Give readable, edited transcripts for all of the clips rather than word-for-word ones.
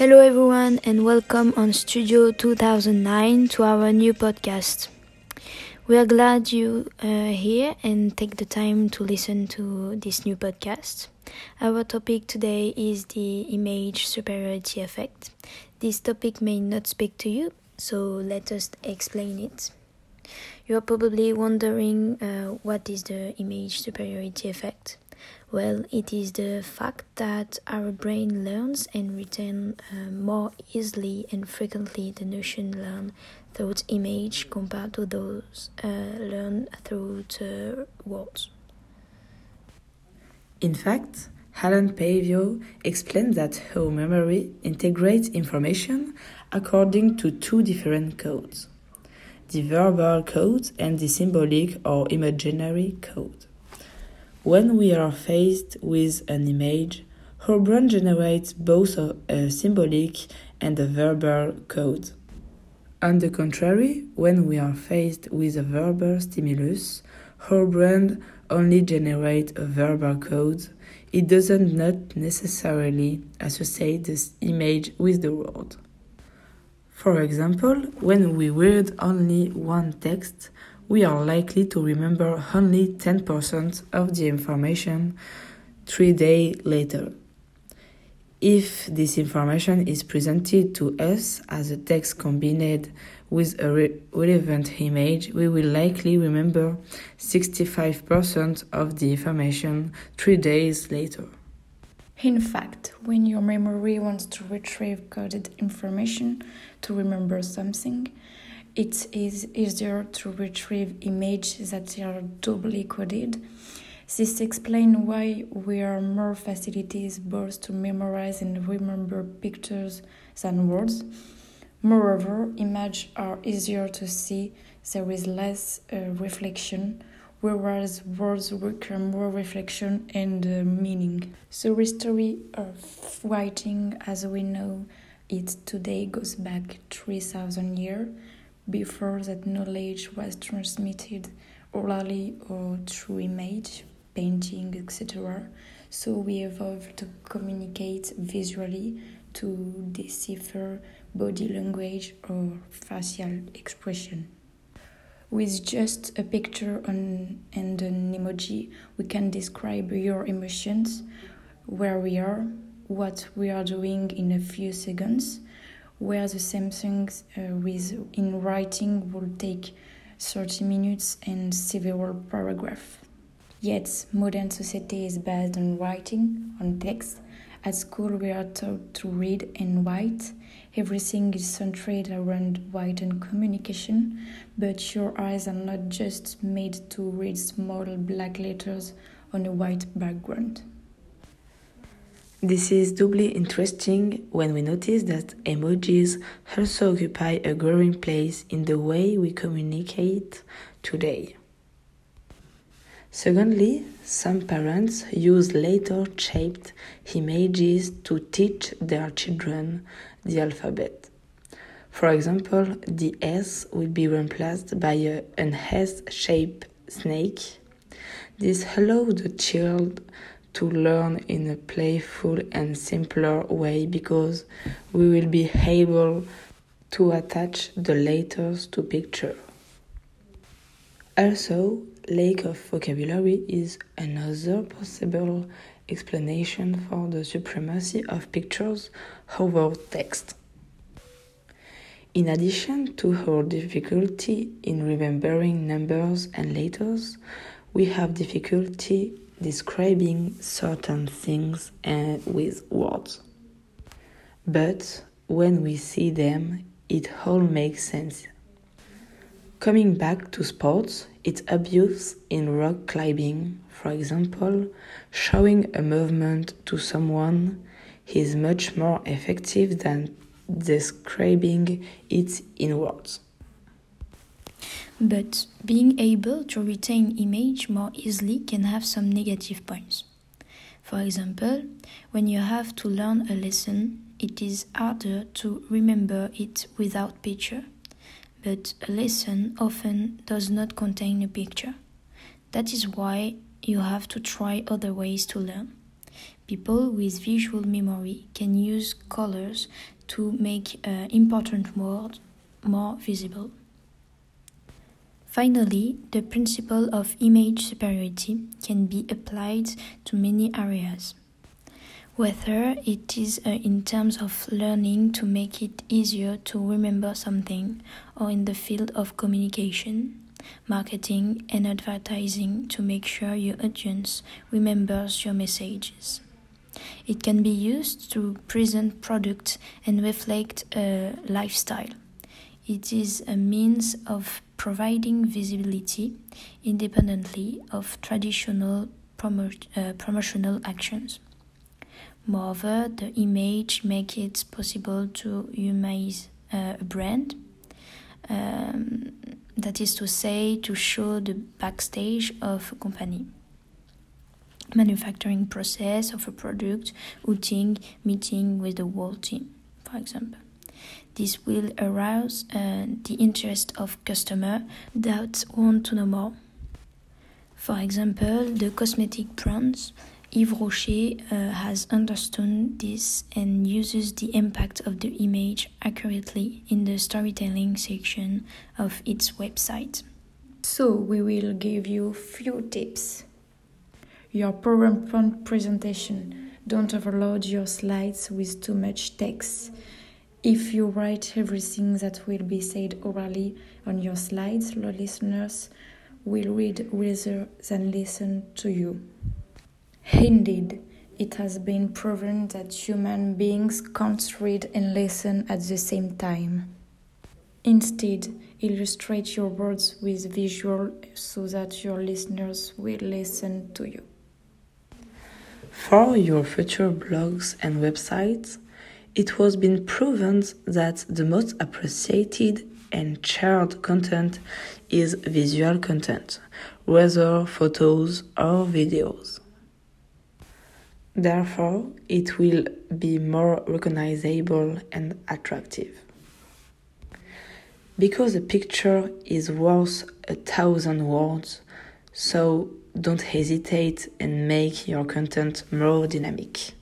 Hello everyone and welcome on Studio 2009 to our new podcast. We are glad you are here and take the time to listen to this new podcast. Our topic today is the image superiority effect. This topic may not speak to you, so let us explain it. You are probably wondering what is the image superiority effect. Well, it is the fact that our brain learns and retains more easily and frequently the notion learned through image compared to those learned through words. In fact, Allan Paivio explained that how memory integrates information according to two different codes: the verbal code and the symbolic or imaginary code. When we are faced with an image, our brain generates both a symbolic and a verbal code. On the contrary, when we are faced with a verbal stimulus, our brain only generates a verbal code. It does not necessarily associate this image with the word. For example, when we read only one text, we are likely to remember only 10% of the information 3 days later. If this information is presented to us as a text combined with a relevant image, we will likely remember 65% of the information 3 days later. In fact, when your memory wants to retrieve coded information to remember something, it is easier to retrieve images that are doubly coded. This explains why we are more facilities both to memorize and remember pictures than words. Moreover, images are easier to see, there is less reflection, whereas words require more reflection and meaning. So the history of writing as we know it today goes back 3,000 years. Before that knowledge was transmitted orally or through image, painting, etc. So we evolved to communicate visually, to decipher body language or facial expression. With just a picture and an emoji, we can describe your emotions, where we are, what we are doing in a few seconds, where the same things in writing will take 30 minutes and several paragraphs. Yet, modern society is based on writing, on text. At school, we are taught to read and write. Everything is centered around written communication, but your eyes are not just made to read small black letters on a white background. This is doubly interesting when we notice that emojis also occupy a growing place in the way we communicate today. Secondly, some parents use letter-shaped images to teach their children the alphabet. For example, the S will be replaced by an S-shaped snake. This allows the child to learn in a playful and simpler way because we will be able to attach the letters to picture. Also, lack of vocabulary is another possible explanation for the supremacy of pictures over text. In addition to our difficulty in remembering numbers and letters, we have difficulty describing certain things with words. But when we see them, it all makes sense. Coming back to sports, it's abused in rock climbing, for example. Showing a movement to someone is much more effective than describing it in words. But being able to retain image more easily can have some negative points. For example, when you have to learn a lesson, it is harder to remember it without picture. But a lesson often does not contain a picture. That is why you have to try other ways to learn. People with visual memory can use colors to make important words more visible. Finally, the principle of image superiority can be applied to many areas. Whether it is in terms of learning to make it easier to remember something, or in the field of communication, marketing and advertising to make sure your audience remembers your messages. It can be used to present products and reflect a lifestyle. It is a means of providing visibility independently of traditional promotional actions. Moreover, the image makes it possible to humanize a brand. That is to say, to show the backstage of a company, manufacturing process of a product, outing, meeting with the whole team, for example. This will arouse the interest of customers that want to know more. For example, the cosmetic brands, Yves Rocher has understood this and uses the impact of the image accurately in the storytelling section of its website. So we will give you few tips. Your PowerPoint presentation. Don't overload your slides with too much text. If you write everything that will be said orally on your slides, your listeners will read rather than listen to you. Indeed, it has been proven that human beings can't read and listen at the same time. Instead, illustrate your words with visuals so that your listeners will listen to you. For your future blogs and websites, it has been proven that the most appreciated and shared content is visual content, whether photos or videos. Therefore, it will be more recognizable and attractive. Because a picture is worth 1,000 words, so don't hesitate and make your content more dynamic.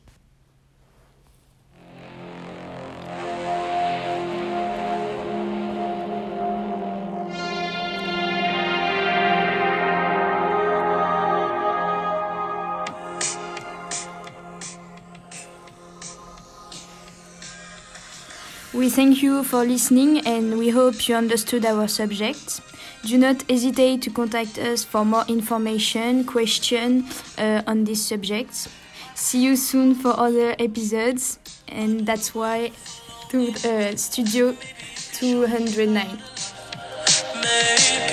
We thank you for listening and we hope you understood our subject. Do not hesitate to contact us for more information, questions on this subject. See you soon for other episodes, and that's why to Studio 2009.